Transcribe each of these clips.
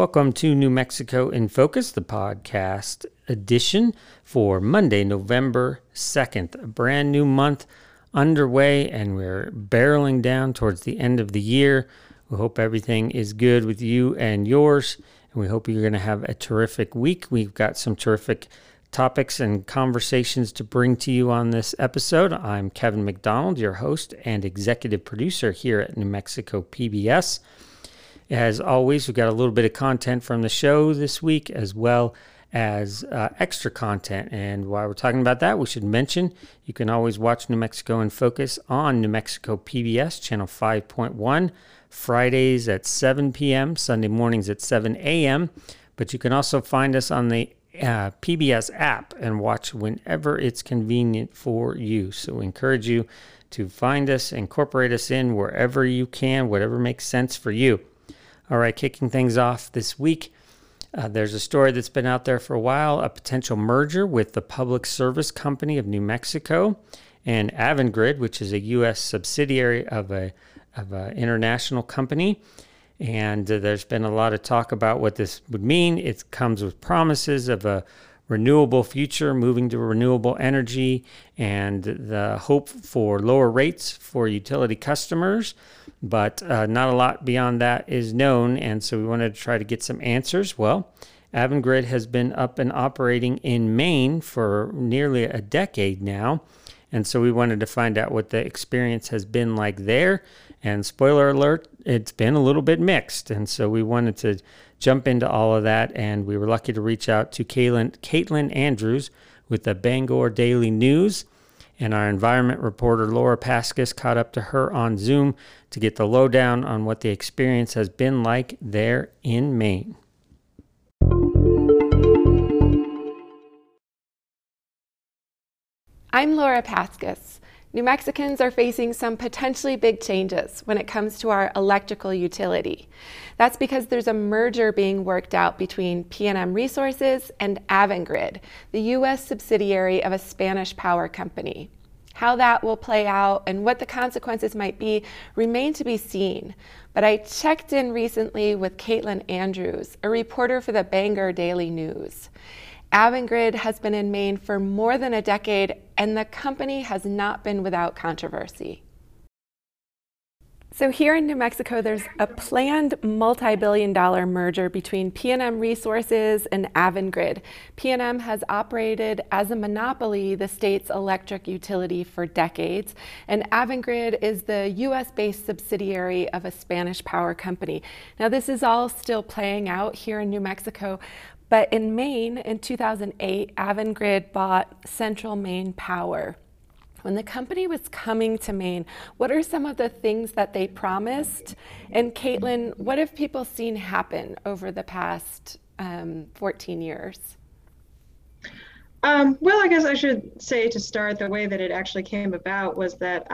Welcome to New Mexico in Focus, the podcast edition for Monday, November 2nd. A brand new month underway, and we're barreling down towards the end of the year. We hope everything is good with you and yours, and we hope you're going to have a terrific week. We've got some terrific topics and conversations to bring to you on this episode. I'm Kevin McDonald, your host and executive producer here at New Mexico PBS. As always, we've got a little bit of content from the show this week, as well as extra content. And while we're talking about that, we should mention you can always watch New Mexico in Focus on New Mexico PBS, Channel 5.1, Fridays at 7 p.m., Sunday mornings at 7 a.m. But you can also find us on the PBS app and watch whenever it's convenient for you. So we encourage you to find us, incorporate us in wherever you can, whatever makes sense for you. All right, kicking things off this week, there's a story that's been out there for a while, a potential merger with the Public Service Company of New Mexico and Avangrid, which is a U.S. subsidiary of an international company. And there's been a lot of talk about what this would mean. It comes with promises of a renewable future, moving to renewable energy, and the hope for lower rates for utility customers. But not a lot beyond that is known, and so we wanted to try to get some answers. Well, Avangrid has been up and operating in Maine for nearly a decade now, and so we wanted to find out what the experience has been like there. And spoiler alert, it's been a little bit mixed, and so we wanted to jump into all of that, and we were lucky to reach out to Caitlin Andrews with the Bangor Daily News. And our environment reporter, Laura Paskus, caught up to her on Zoom to get the lowdown on what the experience has been like there in Maine. I'm Laura Paskus. New Mexicans are facing some potentially big changes when it comes to our electrical utility. That's because there's a merger being worked out between PNM Resources and Avangrid, the U.S. subsidiary of a Spanish power company. How that will play out and what the consequences might be remain to be seen. But I checked in recently with Caitlin Andrews, a reporter for the Bangor Daily News. Avangrid has been in Maine for more than a decade, and the company has not been without controversy. So here in New Mexico, there's a planned multi-billion-dollar merger between PNM Resources and Avangrid. PNM has operated as a monopoly, the state's electric utility, for decades, and Avangrid is the U.S.-based subsidiary of a Spanish power company. Now, this is all still playing out here in New Mexico, but in Maine, in 2008, Avangrid bought Central Maine Power. When the company was coming to Maine, what are some of the things that they promised? And Caitlin, what have people seen happen over the past 14 years? Well, I guess I should say to start, the way that it actually came about was that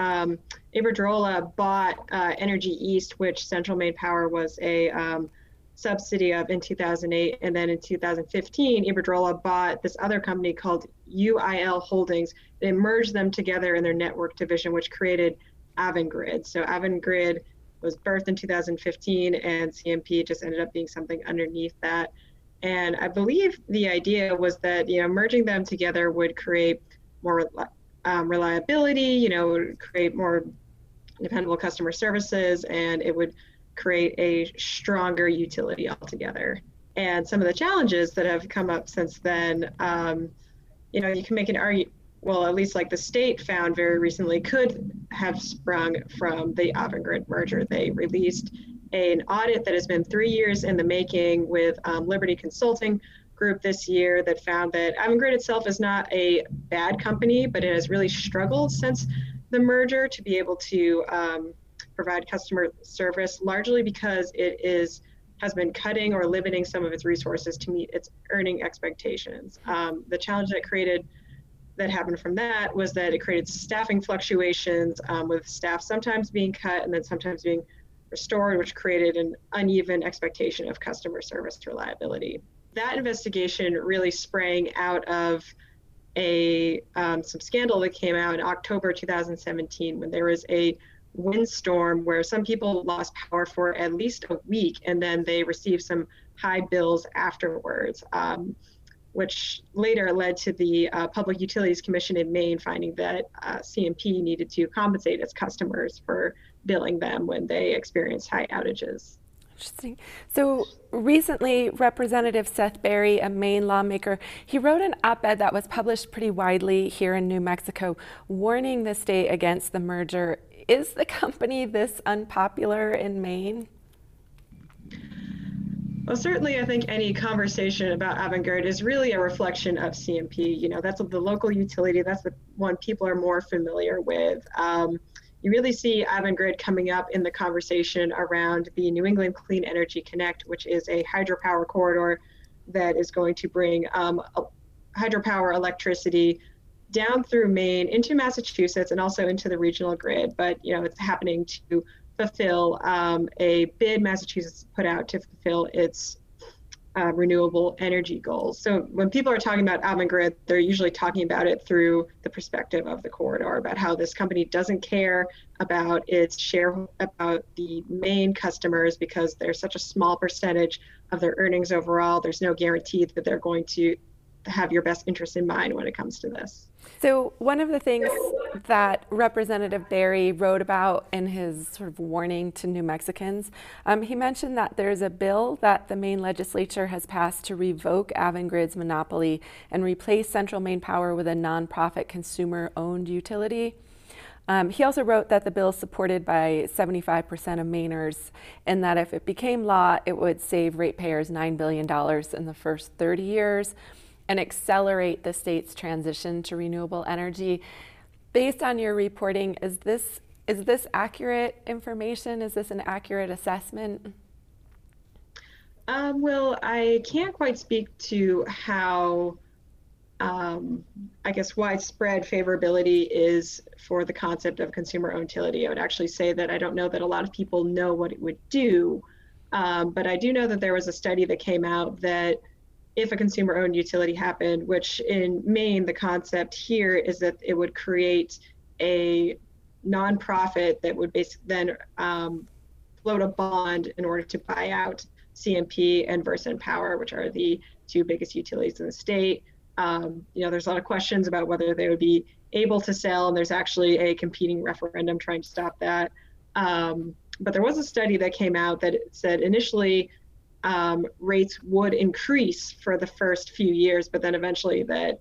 Iberdrola bought Energy East, which Central Maine Power was a subsidy of, in 2008, and then in 2015, Iberdrola bought this other company called UIL Holdings. They merged them together in their network division, which created Avangrid. So Avangrid was birthed in 2015, and CMP just ended up being something underneath that. And I believe the idea was that, you know, merging them together would create more reliability, you know, create more dependable customer services, and it would create a stronger utility altogether. And some of the challenges that have come up since then, you know, you can make an argument, well, at least like the state found very recently, could have sprung from the Avangrid merger. They released an audit that has been 3 years in the making with Liberty Consulting Group this year that found that Avangrid itself is not a bad company, but it has really struggled since the merger to be able to provide customer service, largely because it has been cutting or limiting some of its resources to meet its earning expectations. The challenge that happened from that was that it created staffing fluctuations, with staff sometimes being cut and then sometimes being restored, which created an uneven expectation of customer service reliability. That investigation really sprang out of some scandal that came out in October 2017, when there was a windstorm where some people lost power for at least a week, and then they received some high bills afterwards, which later led to the Public Utilities Commission in Maine finding that CMP needed to compensate its customers for billing them when they experienced high outages. Interesting. So recently, Representative Seth Berry, a Maine lawmaker, he wrote an op-ed that was published pretty widely here in New Mexico, warning the state against the merger. Is the company this unpopular in Maine? Well, certainly I think any conversation about Avangrid is really a reflection of CMP. You know, that's the local utility, that's the one people are more familiar with. You really see Avangrid coming up in the conversation around the New England Clean Energy Connect, which is a hydropower corridor that is going to bring hydropower electricity down through Maine into Massachusetts and also into the regional grid. But, you know, it's happening to fulfill a bid Massachusetts put out to fulfill its renewable energy goals. So when people are talking about Avangrid, they're usually talking about it through the perspective of the corridor, about how this company doesn't care about its share, about the main customers, because they're such a small percentage of their earnings overall. There's no guarantee that they're going to have your best interest in mind when it comes to this. So one of the things that Representative Berry wrote about in his sort of warning to New Mexicans, he mentioned that there's a bill that the Maine legislature has passed to revoke Avangrid's monopoly and replace Central Maine Power with a nonprofit consumer-owned utility. He also wrote that the bill is supported by 75% of Mainers, and that if it became law, it would save ratepayers $9 billion in the first 30 years. And accelerate the state's transition to renewable energy. Based on your reporting, is this accurate information? Is this an accurate assessment? Well, I can't quite speak to how, I guess, widespread favorability is for the concept of consumer-owned utility. I would actually say that I don't know that a lot of people know what it would do, but I do know that there was a study that came out that if a consumer-owned utility happened, which in Maine, the concept here is that it would create a nonprofit that would basically then float a bond in order to buy out CMP and Versant Power, which are the two biggest utilities in the state. You know, there's a lot of questions about whether they would be able to sell, and there's actually a competing referendum trying to stop that. But there was a study that came out that said initially, rates would increase for the first few years, but then eventually that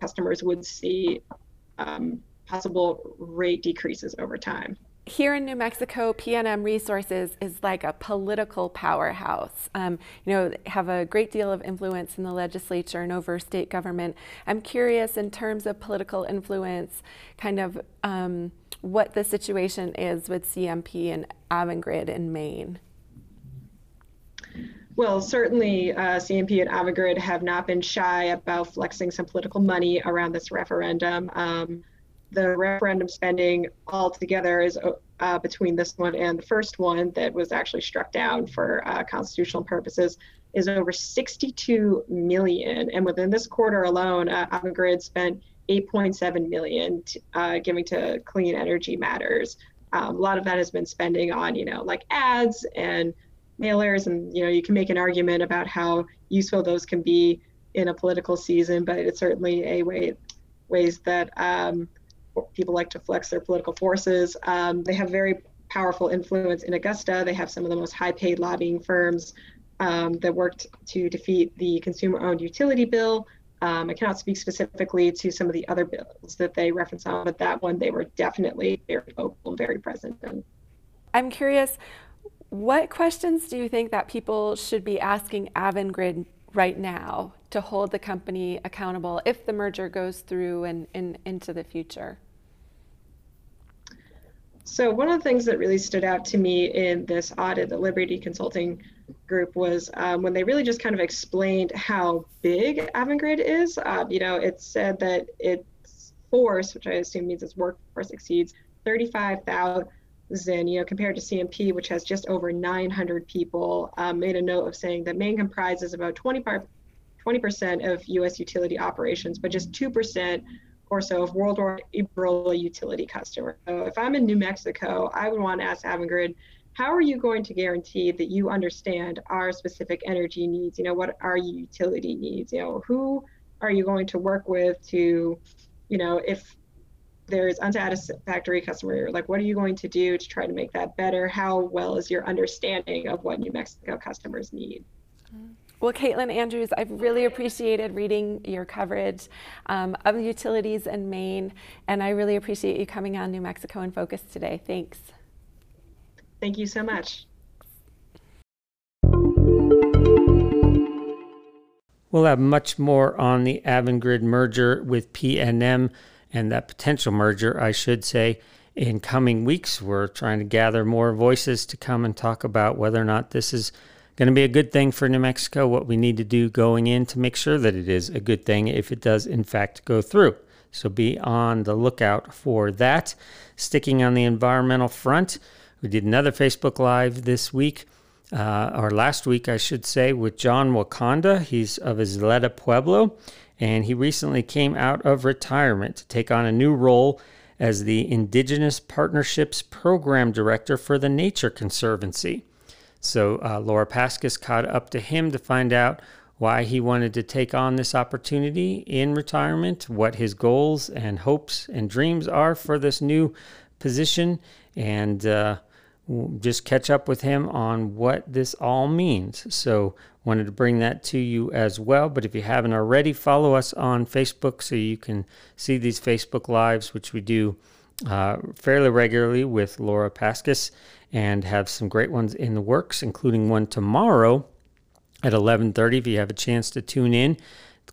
customers would see possible rate decreases over time. Here in New Mexico, PNM Resources is like a political powerhouse. You know, they have a great deal of influence in the legislature and over state government. I'm curious in terms of political influence, kind of what the situation is with CMP and Avangrid in Maine. Well, certainly CMP and Avangrid have not been shy about flexing some political money around this referendum. The referendum spending altogether is between this one and the first one that was actually struck down for constitutional purposes is over $62 million. And within this quarter alone, Avangrid spent $8.7 million giving to clean energy matters. A lot of that has been spending on, you know, like ads and mailers, and you know, you can make an argument about how useful those can be in a political season, but it's certainly a ways that people like to flex their political forces. They have very powerful influence in Augusta. They have some of the most high-paid lobbying firms that worked to defeat the consumer-owned utility bill. I cannot speak specifically to some of the other bills that they reference on, but that one they were definitely very vocal and very present in. I'm curious, what questions do you think that people should be asking Avangrid right now to hold the company accountable if the merger goes through and into the future? So one of the things that really stood out to me in this audit, the Liberty Consulting Group, was when they really just kind of explained how big Avangrid is. You know, it said that its force, which I assume means its workforce, exceeds 35,000. You know, compared to CMP, which has just over 900 people, made a note of saying that Maine comprises about 20% of U.S. utility operations, but just 2% or so of worldwide Iberdrola utility customers. So if I'm in New Mexico, I would want to ask Avangrid, how are you going to guarantee that you understand our specific energy needs? You know, what are your utility needs? You know, who are you going to work with to, you know, if there's unsatisfactory customer, like what are you going to do to try to make that better? How well is your understanding of what New Mexico customers need? Well, Caitlin Andrews, I've really appreciated reading your coverage of utilities in Maine, and I really appreciate you coming on New Mexico in Focus today. Thanks. Thank you so much. We'll have much more on the Avangrid merger with PNM, and that potential merger, I should say, in coming weeks. We're trying to gather more voices to come and talk about whether or not this is going to be a good thing for New Mexico, what we need to do going in to make sure that it is a good thing if it does, in fact, go through. So be on the lookout for that. Sticking on the environmental front, we did another Facebook Live this week, or last week, I should say, with John Waconda. He's of Isleta Pueblo, and he recently came out of retirement to take on a new role as the Indigenous Partnerships Program Director for the Nature Conservancy. So Laura Paskus caught up to him to find out why he wanted to take on this opportunity in retirement, what his goals and hopes and dreams are for this new position, and just catch up with him on what this all means. So wanted to bring that to you as well. But if you haven't already, follow us on Facebook so you can see these Facebook Lives, which we do fairly regularly with Laura Paskus, and have some great ones in the works, including one tomorrow at 11:30 if you have a chance to tune in.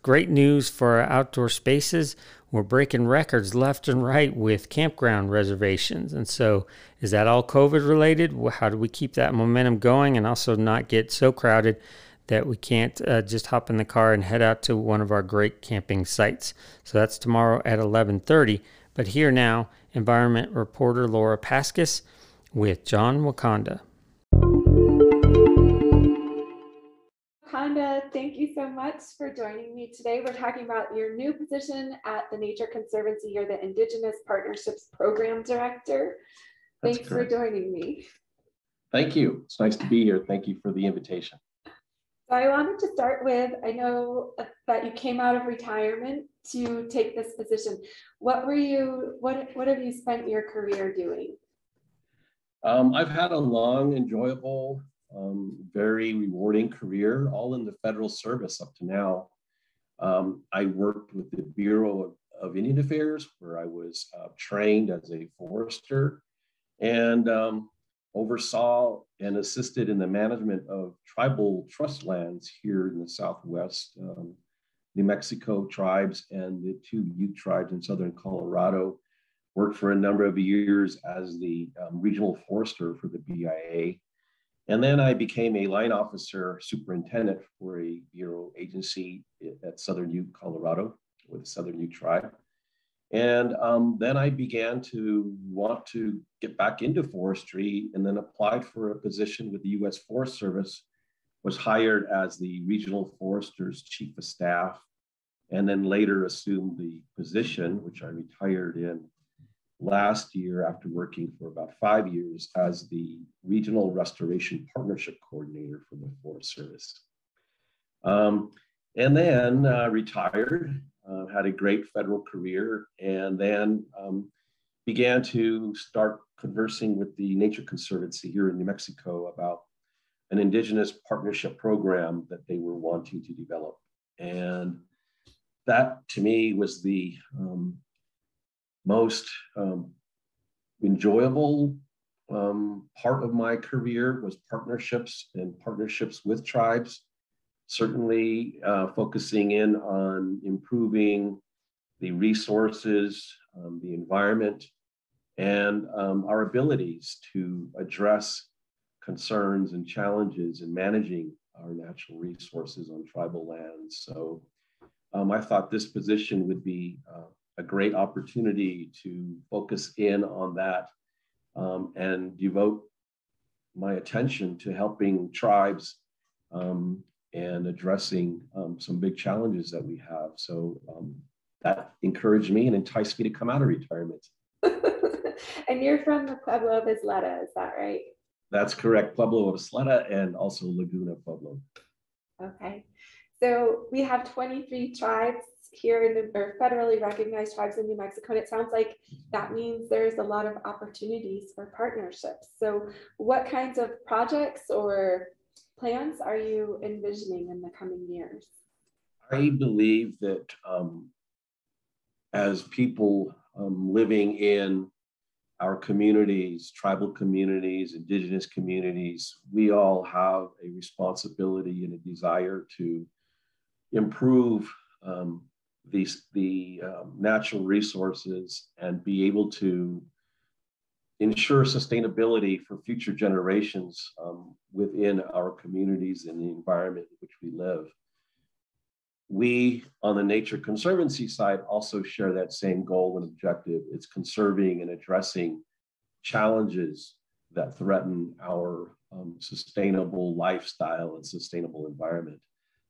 Great news for our outdoor spaces. We're breaking records left and right with campground reservations. And so is that all COVID related? How do we keep that momentum going and also not get so crowded that we can't just hop in the car and head out to one of our great camping sites? So that's tomorrow at 11:30. But here now, environment reporter Laura Paskus with John Waconda. Waconda, thank you so much for joining me today. We're talking about your new position at the Nature Conservancy. You're the Indigenous Partnerships Program Director. Thanks for joining me. Thank you. It's nice to be here. Thank you for the invitation. So I wanted to start with, I know that you came out of retirement to take this position. What have you spent your career doing? I've had a long, enjoyable, very rewarding career, all in the federal service up to now. I worked with the Bureau of Indian Affairs, where I was trained as a forester, and oversaw and assisted in the management of tribal trust lands here in the Southwest, New Mexico tribes and the two Ute tribes in Southern Colorado. Worked for a number of years as the regional forester for the BIA. And then I became a line officer superintendent for a Bureau agency at Southern Ute, Colorado, with the Southern Ute tribe. And then I began to want to get back into forestry, and then applied for a position with the U.S. Forest Service, was hired as the regional forester's chief of staff, and then later assumed the position, which I retired in last year after working for about 5 years as the regional restoration partnership coordinator for the Forest Service. And then retired. Had a great federal career, and then began to start conversing with the Nature Conservancy here in New Mexico about an Indigenous partnership program that they were wanting to develop. And that to me was the most enjoyable part of my career, was partnerships and partnerships with tribes. Certainly focusing in on improving the resources, the environment, and our abilities to address concerns and challenges in managing our natural resources on tribal lands. So I thought this position would be a great opportunity to focus in on that and devote my attention to helping tribes and addressing some big challenges that we have. So that encouraged me and enticed me to come out of retirement. And you're from the Pueblo of Isleta, is that right? That's correct, Pueblo of Isleta and also Laguna Pueblo. Okay, so we have 23 tribes here in the, or federally recognized tribes in New Mexico, and it sounds like that means there's a lot of opportunities for partnerships. So what kinds of projects or plans are you envisioning in the coming years? I believe that as people living in our communities, tribal communities, indigenous communities, we all have a responsibility and a desire to improve the natural resources and be able to ensure sustainability for future generations within our communities and the environment in which we live. We, on the Nature Conservancy side, also share that same goal and objective. It's conserving and addressing challenges that threaten our sustainable lifestyle and sustainable environment.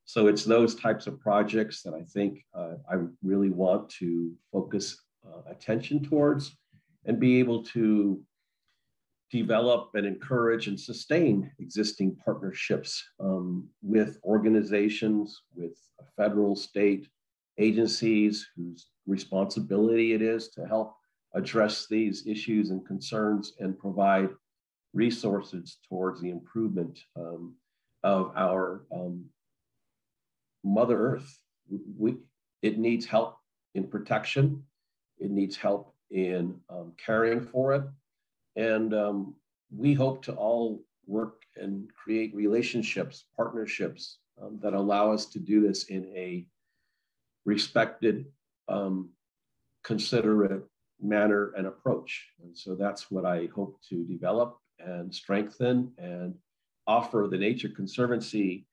So it's those types of projects that I think I really want to focus attention towards and be able to develop and encourage and sustain existing partnerships with organizations, with federal, state agencies whose responsibility it is to help address these issues and concerns and provide resources towards the improvement of our Mother Earth. It needs help in protection. It needs help in caring for it. And we hope to all work and create relationships, partnerships that allow us to do this in a respected, considerate manner and approach. And so that's what I hope to develop and strengthen and offer the Nature Conservancy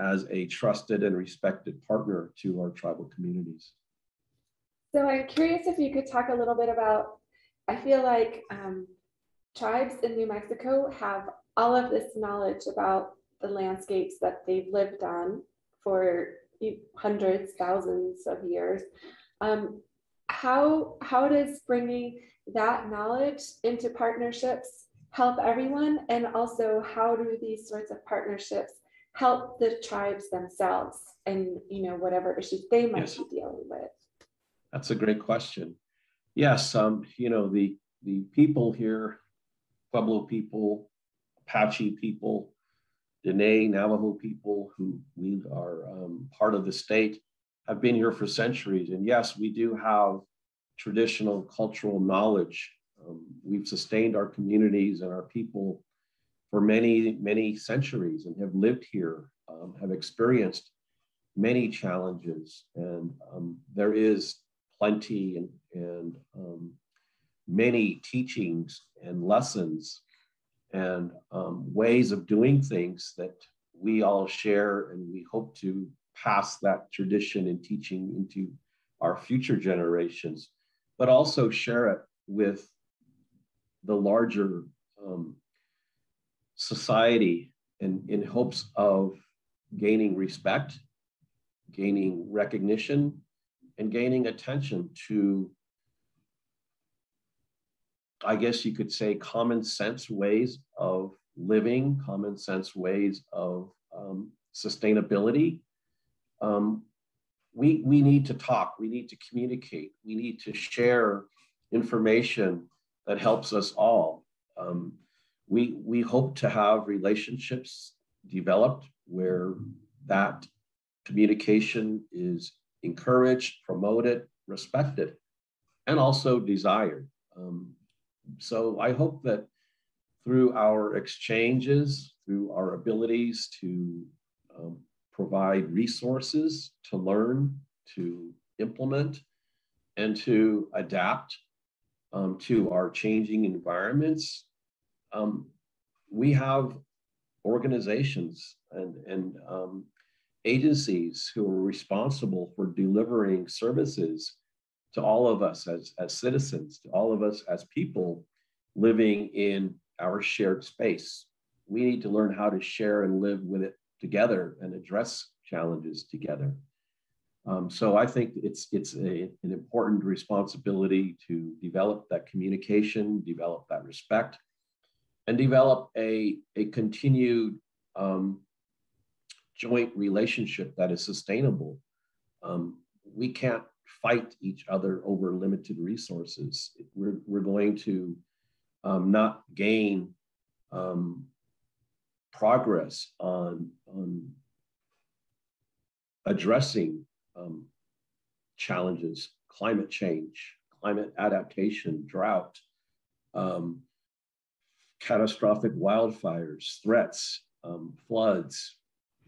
as a trusted and respected partner to our tribal communities. So I'm curious if you could talk a little bit about, I feel like, tribes in New Mexico have all of this knowledge about the landscapes that they've lived on for hundreds, thousands of years. How does bringing that knowledge into partnerships help everyone? And also, how do these sorts of partnerships help the tribes themselves and, you know, whatever issues they might yes. be dealing with? That's a great question. Yes, you know, the people here, Pueblo people, Apache people, Diné, Navajo people, who we are part of the state, have been here for centuries. And yes, we do have traditional cultural knowledge. We've sustained our communities and our people for many, many centuries and have lived here, have experienced many challenges. And there is plenty and many teachings and lessons and ways of doing things that we all share, and we hope to pass that tradition and teaching into our future generations, but also share it with the larger society and in hopes of gaining respect, gaining recognition, and gaining attention to, I guess you could say, common sense ways of living, common sense ways of sustainability. We need to talk, we need to communicate, we need to share information that helps us all. We hope to have relationships developed where that communication is encouraged, promoted, respected, and also desired. So I hope that through our exchanges, through our abilities to provide resources, to learn, to implement, and to adapt to our changing environments, we have organizations and agencies who are responsible for delivering services to all of us as citizens, to all of us as people living in our shared space. We need to learn how to share and live with it together and address challenges together. So I think it's an important responsibility to develop that communication, develop that respect, and develop a continued joint relationship that is sustainable. We can't fight each other over limited resources. We're going to not gain progress on addressing challenges, climate change, climate adaptation, drought, catastrophic wildfires, threats, floods.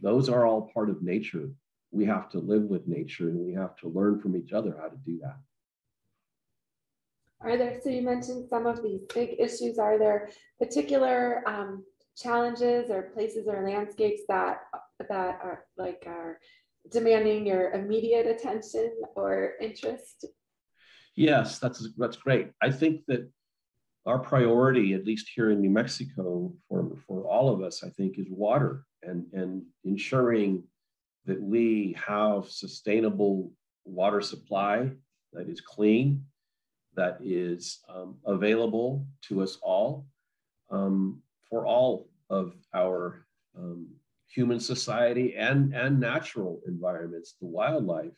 Those are all part of nature. We have to live with nature, and we have to learn from each other how to do that. So you mentioned some of these big issues. Are there particular challenges or places or landscapes that are demanding your immediate attention or interest? Yes, that's great. I think that our priority, at least here in New Mexico, for all of us, I think, is water and ensuring that we have sustainable water supply that is clean, that is available to us all for all of our human society and natural environments, the wildlife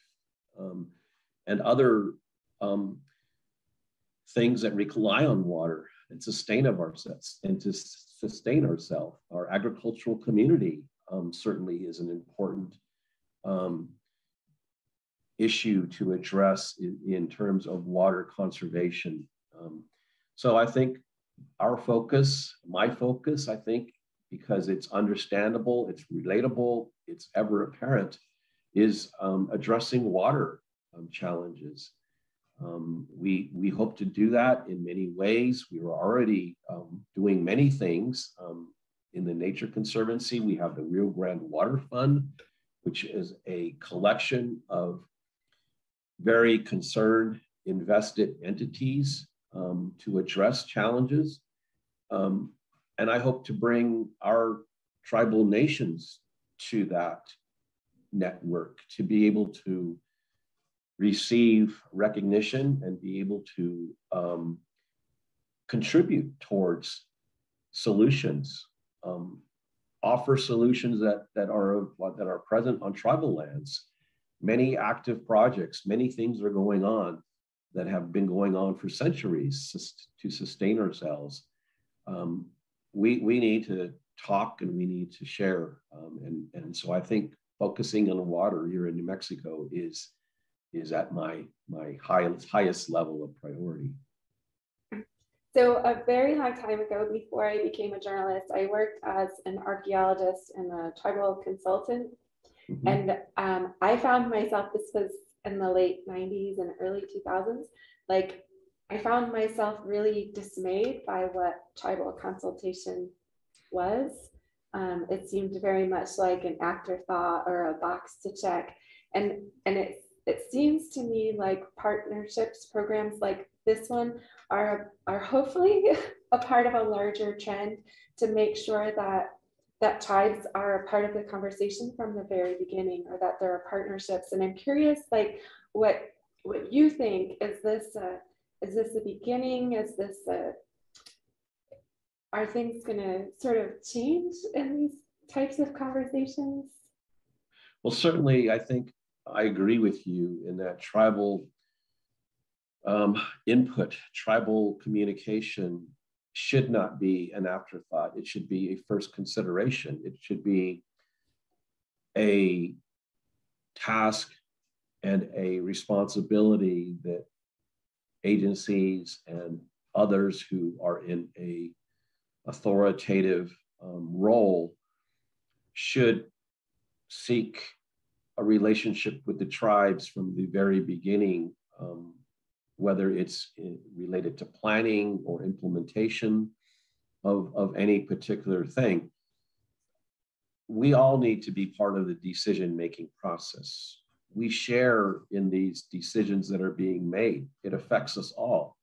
and other things that rely on water and sustain ourselves. Our agricultural community certainly is an important issue to address in terms of water conservation. So I think my focus, I think, because it's understandable, it's relatable, it's ever apparent, is addressing water challenges. We hope to do that in many ways. We are already doing many things. In the Nature Conservancy, we have the Rio Grande Water Fund, which is a collection of very concerned invested entities to address challenges. And I hope to bring our tribal nations to that network to be able to receive recognition and be able to contribute towards solutions, offer solutions that are present on tribal lands. Many active projects, many things are going on that have been going on for centuries to sustain ourselves. We need to talk and we need to share. And so I think focusing on water here in New Mexico is at my highest level of priority. So a very long time ago, before I became a journalist, I worked as an archaeologist and a tribal consultant. Mm-hmm. And I found myself, this was in the late 90s and early 2000s, like I found myself really dismayed by what tribal consultation was. It seemed very much like an afterthought or a box to check. And it seems to me like partnerships, programs like this one are hopefully a part of a larger trend to make sure that tribes are a part of the conversation from the very beginning, or that there are partnerships. And I'm curious, like, what you think. Is this the beginning? Are things going to sort of change in these types of conversations? Well, certainly, I think I agree with you in that tribal input, tribal communication should not be an afterthought. It should be a first consideration. It should be a task and a responsibility that agencies and others who are in a authoritative role should seek a relationship with the tribes from the very beginning, whether it's related to planning or implementation of any particular thing. We all need to be part of the decision-making process. We share in these decisions that are being made. It affects us all,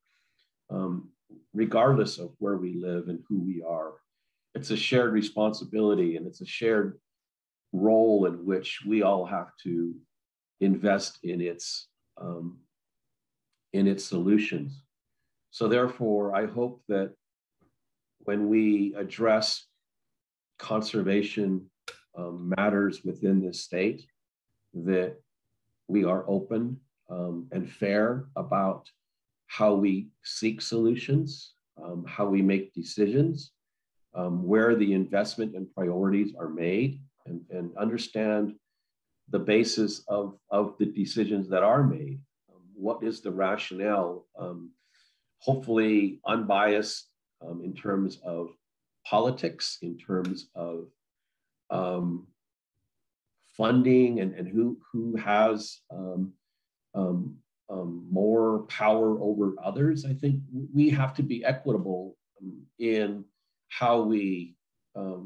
regardless of where we live and who we are. It's a shared responsibility, and it's a shared role in which we all have to invest in its solutions. So therefore, I hope that when we address conservation matters within this state, that we are open and fair about how we seek solutions, how we make decisions, where the investment and priorities are made, and understand the basis of the decisions that are made. What is the rationale, hopefully unbiased in terms of politics, in terms of funding, and who has more power over others. I think we have to be equitable in how we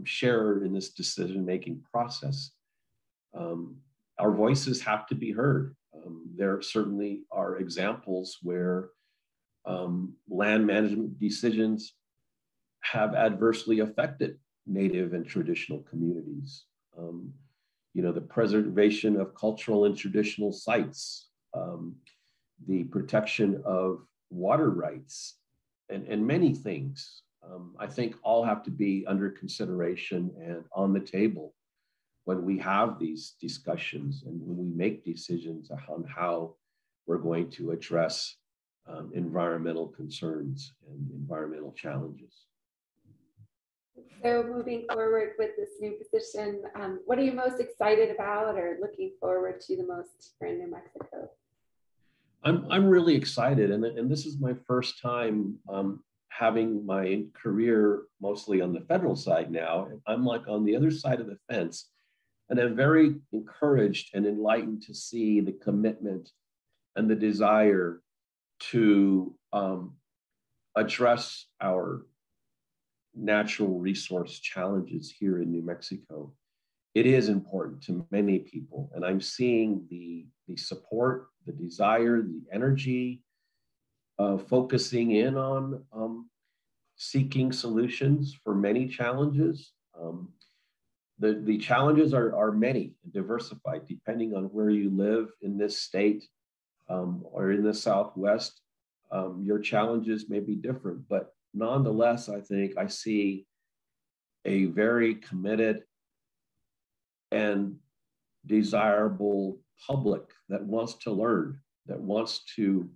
share in this decision-making process. Our voices have to be heard. There certainly are examples where land management decisions have adversely affected Native and traditional communities. You know, the preservation of cultural and traditional sites, the protection of water rights, and many things, I think all have to be under consideration and on the table when we have these discussions and when we make decisions on how we're going to address environmental concerns and environmental challenges. So moving forward with this new position, what are you most excited about or looking forward to the most for New Mexico? I'm really excited, and this is my first time having my career mostly on the federal side now. I'm like on the other side of the fence, and I'm very encouraged and enlightened to see the commitment and the desire to address our natural resource challenges here in New Mexico. It is important to many people, and I'm seeing the support, the desire, the energy, focusing in on seeking solutions for many challenges. The challenges are many and diversified depending on where you live in this state or in the Southwest. Your challenges may be different, but nonetheless, I think I see a very committed and desirable public that wants to learn, that wants to,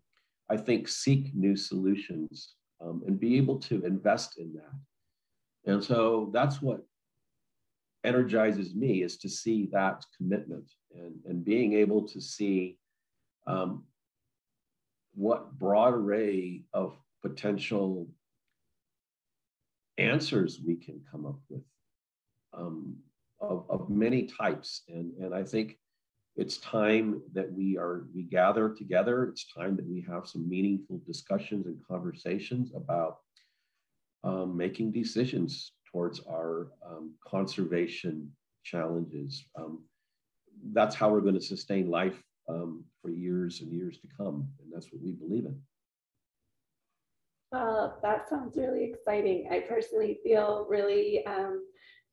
I think, seek new solutions and be able to invest in that. And so that's what energizes me, is to see that commitment and being able to see what broad array of potential answers we can come up with of many types. And I think it's time that we gather together. It's time that we have some meaningful discussions and conversations about making decisions towards our conservation challenges. That's how we're going to sustain life for years and years to come. And that's what we believe in. Well, that sounds really exciting. I personally feel really,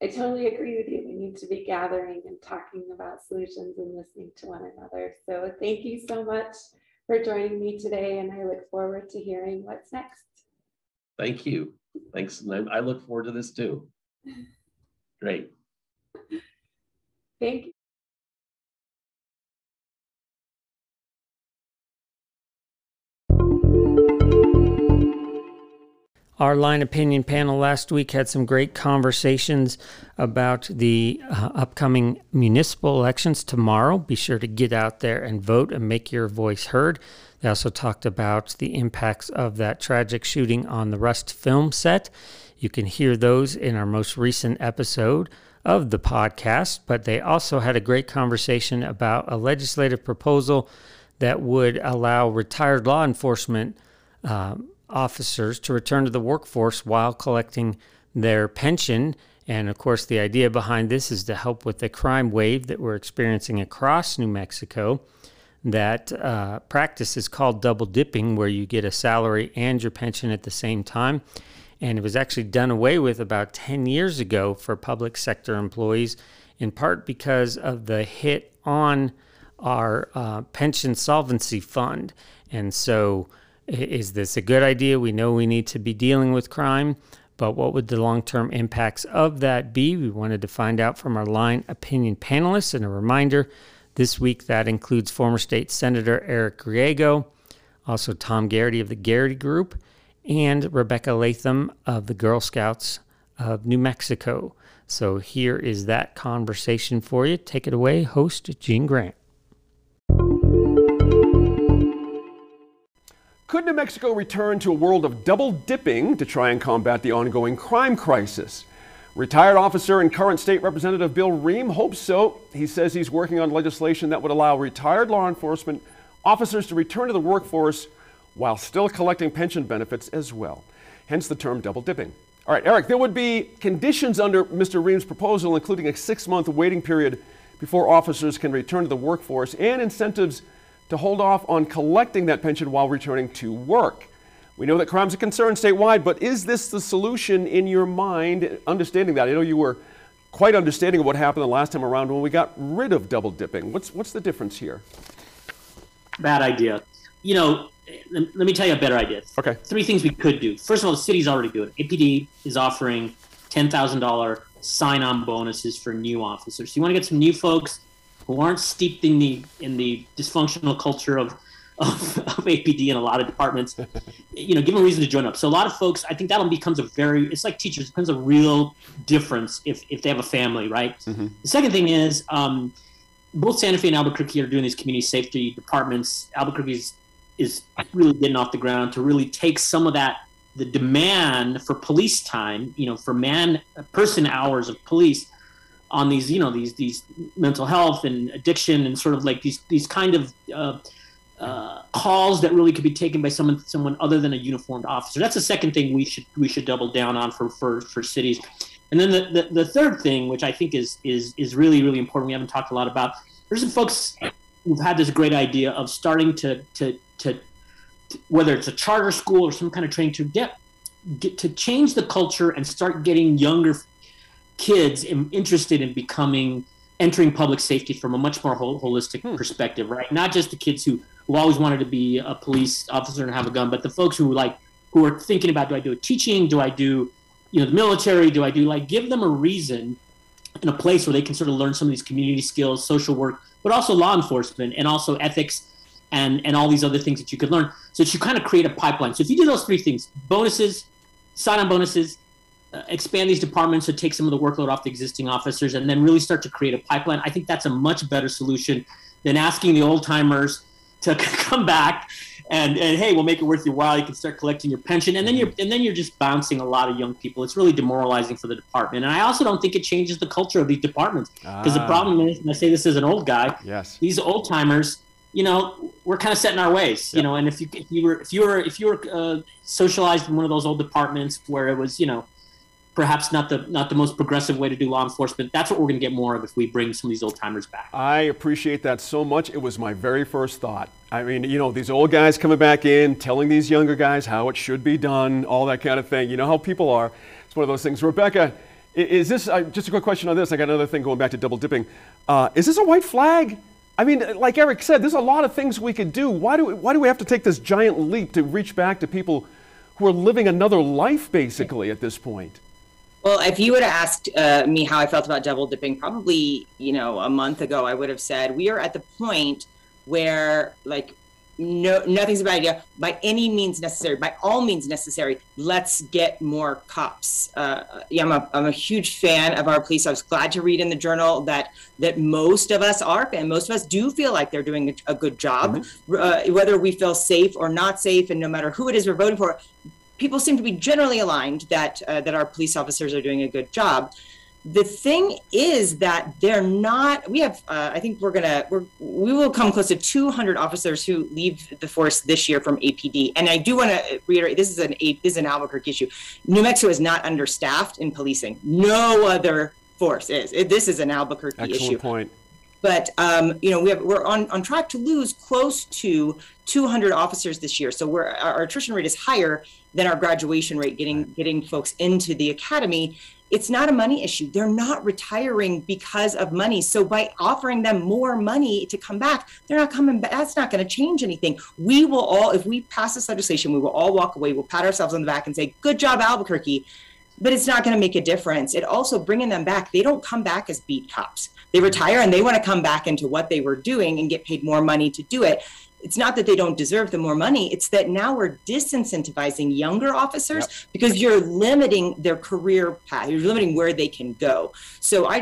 I totally agree with you. We need to be gathering and talking about solutions and listening to one another. So thank you so much for joining me today, and I look forward to hearing what's next. Thank you. Thanks. And I look forward to this too. Great. Thank you. Our Line Opinion panel last week had some great conversations about the upcoming municipal elections tomorrow. Be sure to get out there and vote and make your voice heard. They also talked about the impacts of that tragic shooting on the Rust film set. You can hear those in our most recent episode of the podcast, but they also had a great conversation about a legislative proposal that would allow retired law enforcement officers to return to the workforce while collecting their pension. And of course, the idea behind this is to help with the crime wave that we're experiencing across New Mexico. That practice is called double dipping, where you get a salary and your pension at the same time. And it was actually done away with about 10 years ago for public sector employees, in part because of the hit on our pension solvency fund. And so is this a good idea? We know we need to be dealing with crime, but what would the long-term impacts of that be? We wanted to find out from our line opinion panelists. And a reminder, this week that includes former state Senator Eric Griego, also Tom Garrity of the Garrity Group, and Rebecca Latham of the Girl Scouts of New Mexico. So here is that conversation for you. Take it away, host Gene Grant. Could New Mexico return to a world of double dipping to try and combat the ongoing crime crisis? Retired officer and current state representative Bill Rehm hopes so. He says he's working on legislation that would allow retired law enforcement officers to return to the workforce while still collecting pension benefits as well. Hence the term double dipping. All right, Eric, there would be conditions under Mr. Rehm's proposal, including a 6-month waiting period before officers can return to the workforce and incentives to hold off on collecting that pension while returning to work. We know that crime's a concern statewide, but is this the solution in your mind, understanding that? I know you were quite understanding of what happened the last time around when we got rid of double dipping. What's the difference here? Bad idea. You know, let me tell you a better idea. Okay. Three things we could do. First of all, the city's already doing it. APD is offering $10,000 sign-on bonuses for new officers. You want to get some new folks who aren't steeped in the dysfunctional culture of APD in a lot of departments, you know, give them a reason to join up. So a lot of folks, I think that'll becomes a very, it's like teachers, it becomes a real difference if they have a family, right? Mm-hmm. The second thing is both Santa Fe and Albuquerque are doing these community safety departments. Albuquerque's is really getting off the ground to really take some of that, the demand for police time, you know, for person hours of police on these, you know, these mental health and addiction and sort of like these kind of calls that really could be taken by someone other than a uniformed officer. That's the second thing we should double down on for cities. And then the third thing, which I think is really, really important, we haven't talked a lot about. There's some folks who've had this great idea of starting to whether it's a charter school or some kind of training to get to change the culture and start getting younger kids interested in entering public safety from a much more holistic perspective, right? Not just the kids who always wanted to be a police officer and have a gun, but the folks who are thinking about, do I do a teaching? Do I do, you know, the military? Do I do, like, give them a reason and a place where they can sort of learn some of these community skills, social work, but also law enforcement and also ethics and all these other things that you could learn. So that you kind of create a pipeline. So if you do those three things, bonuses, sign-on bonuses, expand these departments to take some of the workload off the existing officers, and then really start to create a pipeline. I think that's a much better solution than asking the old-timers to come back and hey, we'll make it worth your while. You can start collecting your pension, and then you're just bouncing a lot of young people. It's really demoralizing for the department, and I also don't think it changes the culture of these departments because the problem is, and I say this as an old guy, yes, these old-timers, you know, we're kind of set in our ways, yep. You know, and if you were socialized in one of those old departments where it was, you know, perhaps not the most progressive way to do law enforcement. That's what we're going to get more of if we bring some of these old timers back. I appreciate that so much. It was my very first thought. I mean, you know, these old guys coming back in, telling these younger guys how it should be done, all that kind of thing. You know how people are. It's one of those things. Rebecca, is this just a quick question on this? I got another thing going back to double dipping. Is this a white flag? I mean, like Eric said, there's a lot of things we could do. Why do we have to take this giant leap to reach back to people who are living another life basically at this point? Well, if you would have asked me how I felt about double dipping, probably, you know, a month ago, I would have said we are at the point where, like, nothing's a bad idea by any means necessary. By all means necessary, let's get more cops. Yeah, I'm a huge fan of our police. I was glad to read in the journal that most of us are, and most of us do feel like they're doing a good job, mm-hmm. Whether we feel safe or not safe, and no matter who it is we're voting for. People seem to be generally aligned that our police officers are doing a good job. The thing is that they're not. We have. I think we will come close to 200 officers who leave the force this year from APD. And I do want to reiterate: this is an Albuquerque issue. New Mexico is not understaffed in policing. No other force is. This is an Albuquerque issue. Excellent point. But we're on track to lose close to 200 officers this year. So our attrition rate is higher than our graduation rate, getting folks into the academy. It's not a money issue. They're not retiring because of money. So by offering them more money to come back, they're not coming back. That's not going to change anything. We will all, if we pass this legislation, we will all walk away. We'll pat ourselves on the back and say, good job, Albuquerque. But it's not going to make a difference. It also, bringing them back, they don't come back as beat cops. They retire and they want to come back into what they were doing and get paid more money to do it. It's not that they don't deserve the more money. It's that now we're disincentivizing younger officers. Yep. Because you're limiting their career path. You're limiting where they can go. So I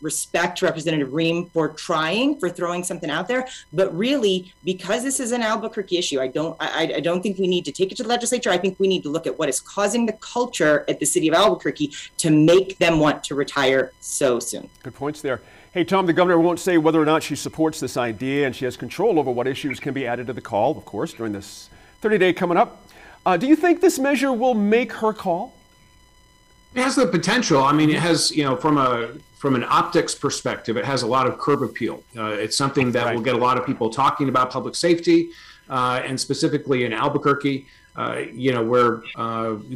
respect Representative Rehm for trying, for throwing something out there. But really, because this is an Albuquerque issue, I don't think we need to take it to the legislature. I think we need to look at what is causing the culture at the city of Albuquerque to make them want to retire so soon. Good points there. Hey, Tom, the governor won't say whether or not she supports this idea, and she has control over what issues can be added to the call, of course, during this 30-day coming up. Do you think this measure will make her call? It has the potential. I mean, it has, from an optics perspective, it has a lot of curb appeal. It's something that will get a lot of people talking about public safety, and specifically in Albuquerque. I think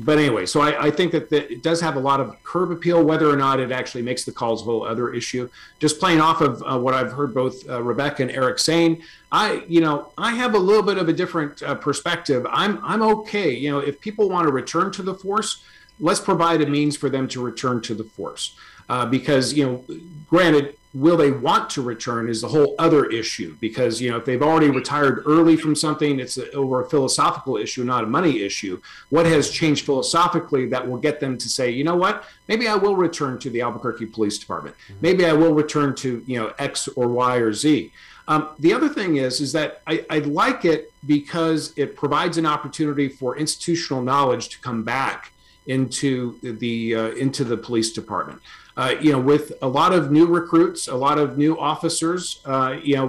that it does have a lot of curb appeal. Whether or not it actually makes the calls, a whole other issue. Just playing off of what I've heard both Rebecca and Eric saying, I have a little bit of a different perspective. I'm okay. If people want to return to the force, let's provide a means for them to return to the force. Because, granted, will they want to return is the whole other issue, because, if they've already retired early from something, it's over a philosophical issue, not a money issue. What has changed philosophically that will get them to say, you know what, maybe I will return to the Albuquerque Police Department. Maybe I will return to, X or Y or Z. The other thing is that I like it because it provides an opportunity for institutional knowledge to come back into the police department. With a lot of new recruits, a lot of new officers,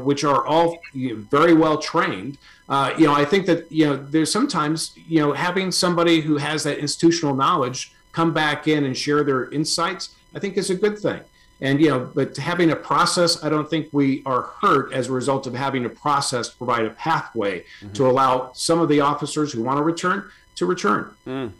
which are all very well trained. I think that, there's sometimes, having somebody who has that institutional knowledge come back in and share their insights, I think is a good thing. And, but having a process, I don't think we are hurt as a result of having a process to provide a pathway to allow some of the officers who want to return to return. Mm.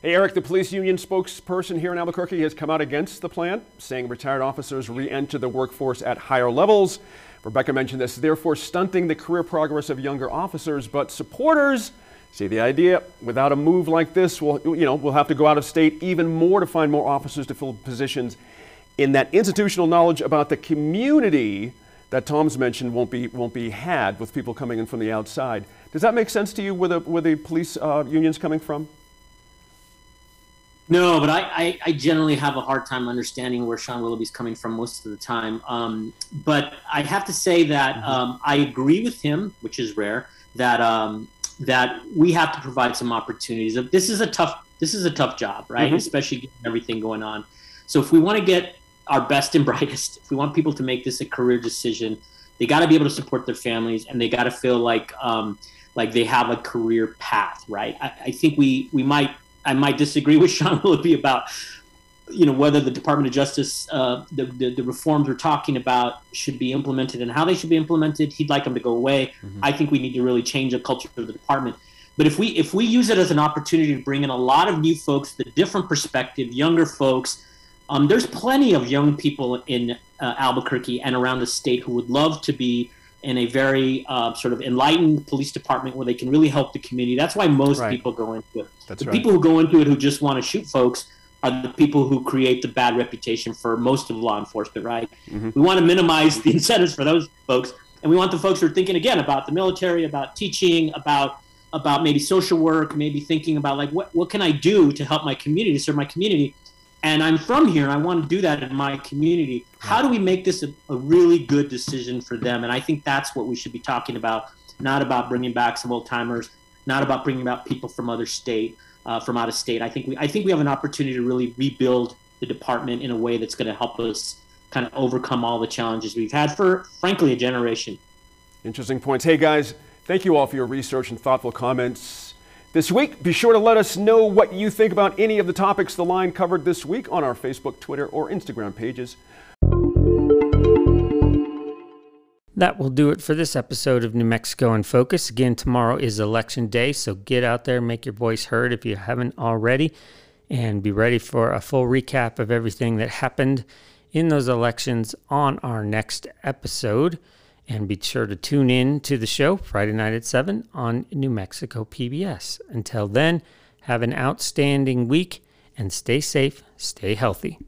Hey, Eric, the police union spokesperson here in Albuquerque has come out against the plan, saying retired officers re-enter the workforce at higher levels. Rebecca mentioned this, therefore stunting the career progress of younger officers. But supporters see the idea, without a move like this, we'll have to go out of state even more to find more officers to fill positions. In that institutional knowledge about the community that Tom's mentioned won't be had with people coming in from the outside. Does that make sense to you, where the police unions coming from? No, but I generally have a hard time understanding where Sean Willoughby's coming from most of the time. But I have to say that I agree with him, which is rare, that we have to provide some opportunities. This is a tough job, right? Mm-hmm. Especially given everything going on. So if we want to get our best and brightest, if we want people to make this a career decision, they got to be able to support their families, and they got to feel like they have a career path, right? I think I might disagree with Sean Willoughby about, whether the Department of Justice, the reforms we're talking about should be implemented and how they should be implemented. He'd like them to go away. Mm-hmm. I think we need to really change the culture of the department. But if we use it as an opportunity to bring in a lot of new folks, the different perspective, younger folks, there's plenty of young people in Albuquerque and around the state who would love to be in a very sort of enlightened police department where they can really help the community. That's why most people go into it. People who go into it who just want to shoot folks are the people who create the bad reputation for most of law enforcement, right? Mm-hmm. We want to minimize the incentives for those folks. And we want the folks who are thinking, again, about the military, about teaching, about maybe social work, maybe thinking about, what can I do to help my community, to serve my community? And I'm from here, and I want to do that in my community. How do we make this a really good decision for them? And I think that's what we should be talking about, not about bringing back some old-timers, not about bringing back people from out of state. I think we have an opportunity to really rebuild the department in a way that's going to help us kind of overcome all the challenges we've had for, frankly, a generation. Interesting points. Hey, guys, thank you all for your research and thoughtful comments. This week, be sure to let us know what you think about any of the topics The Line covered this week on our Facebook, Twitter, or Instagram pages. That will do it for this episode of New Mexico in Focus. Again, tomorrow is Election Day, so get out there, make your voice heard if you haven't already, and be ready for a full recap of everything that happened in those elections on our next episode. And be sure to tune in to the show Friday night at 7 on New Mexico PBS. Until then, have an outstanding week and stay safe, stay healthy.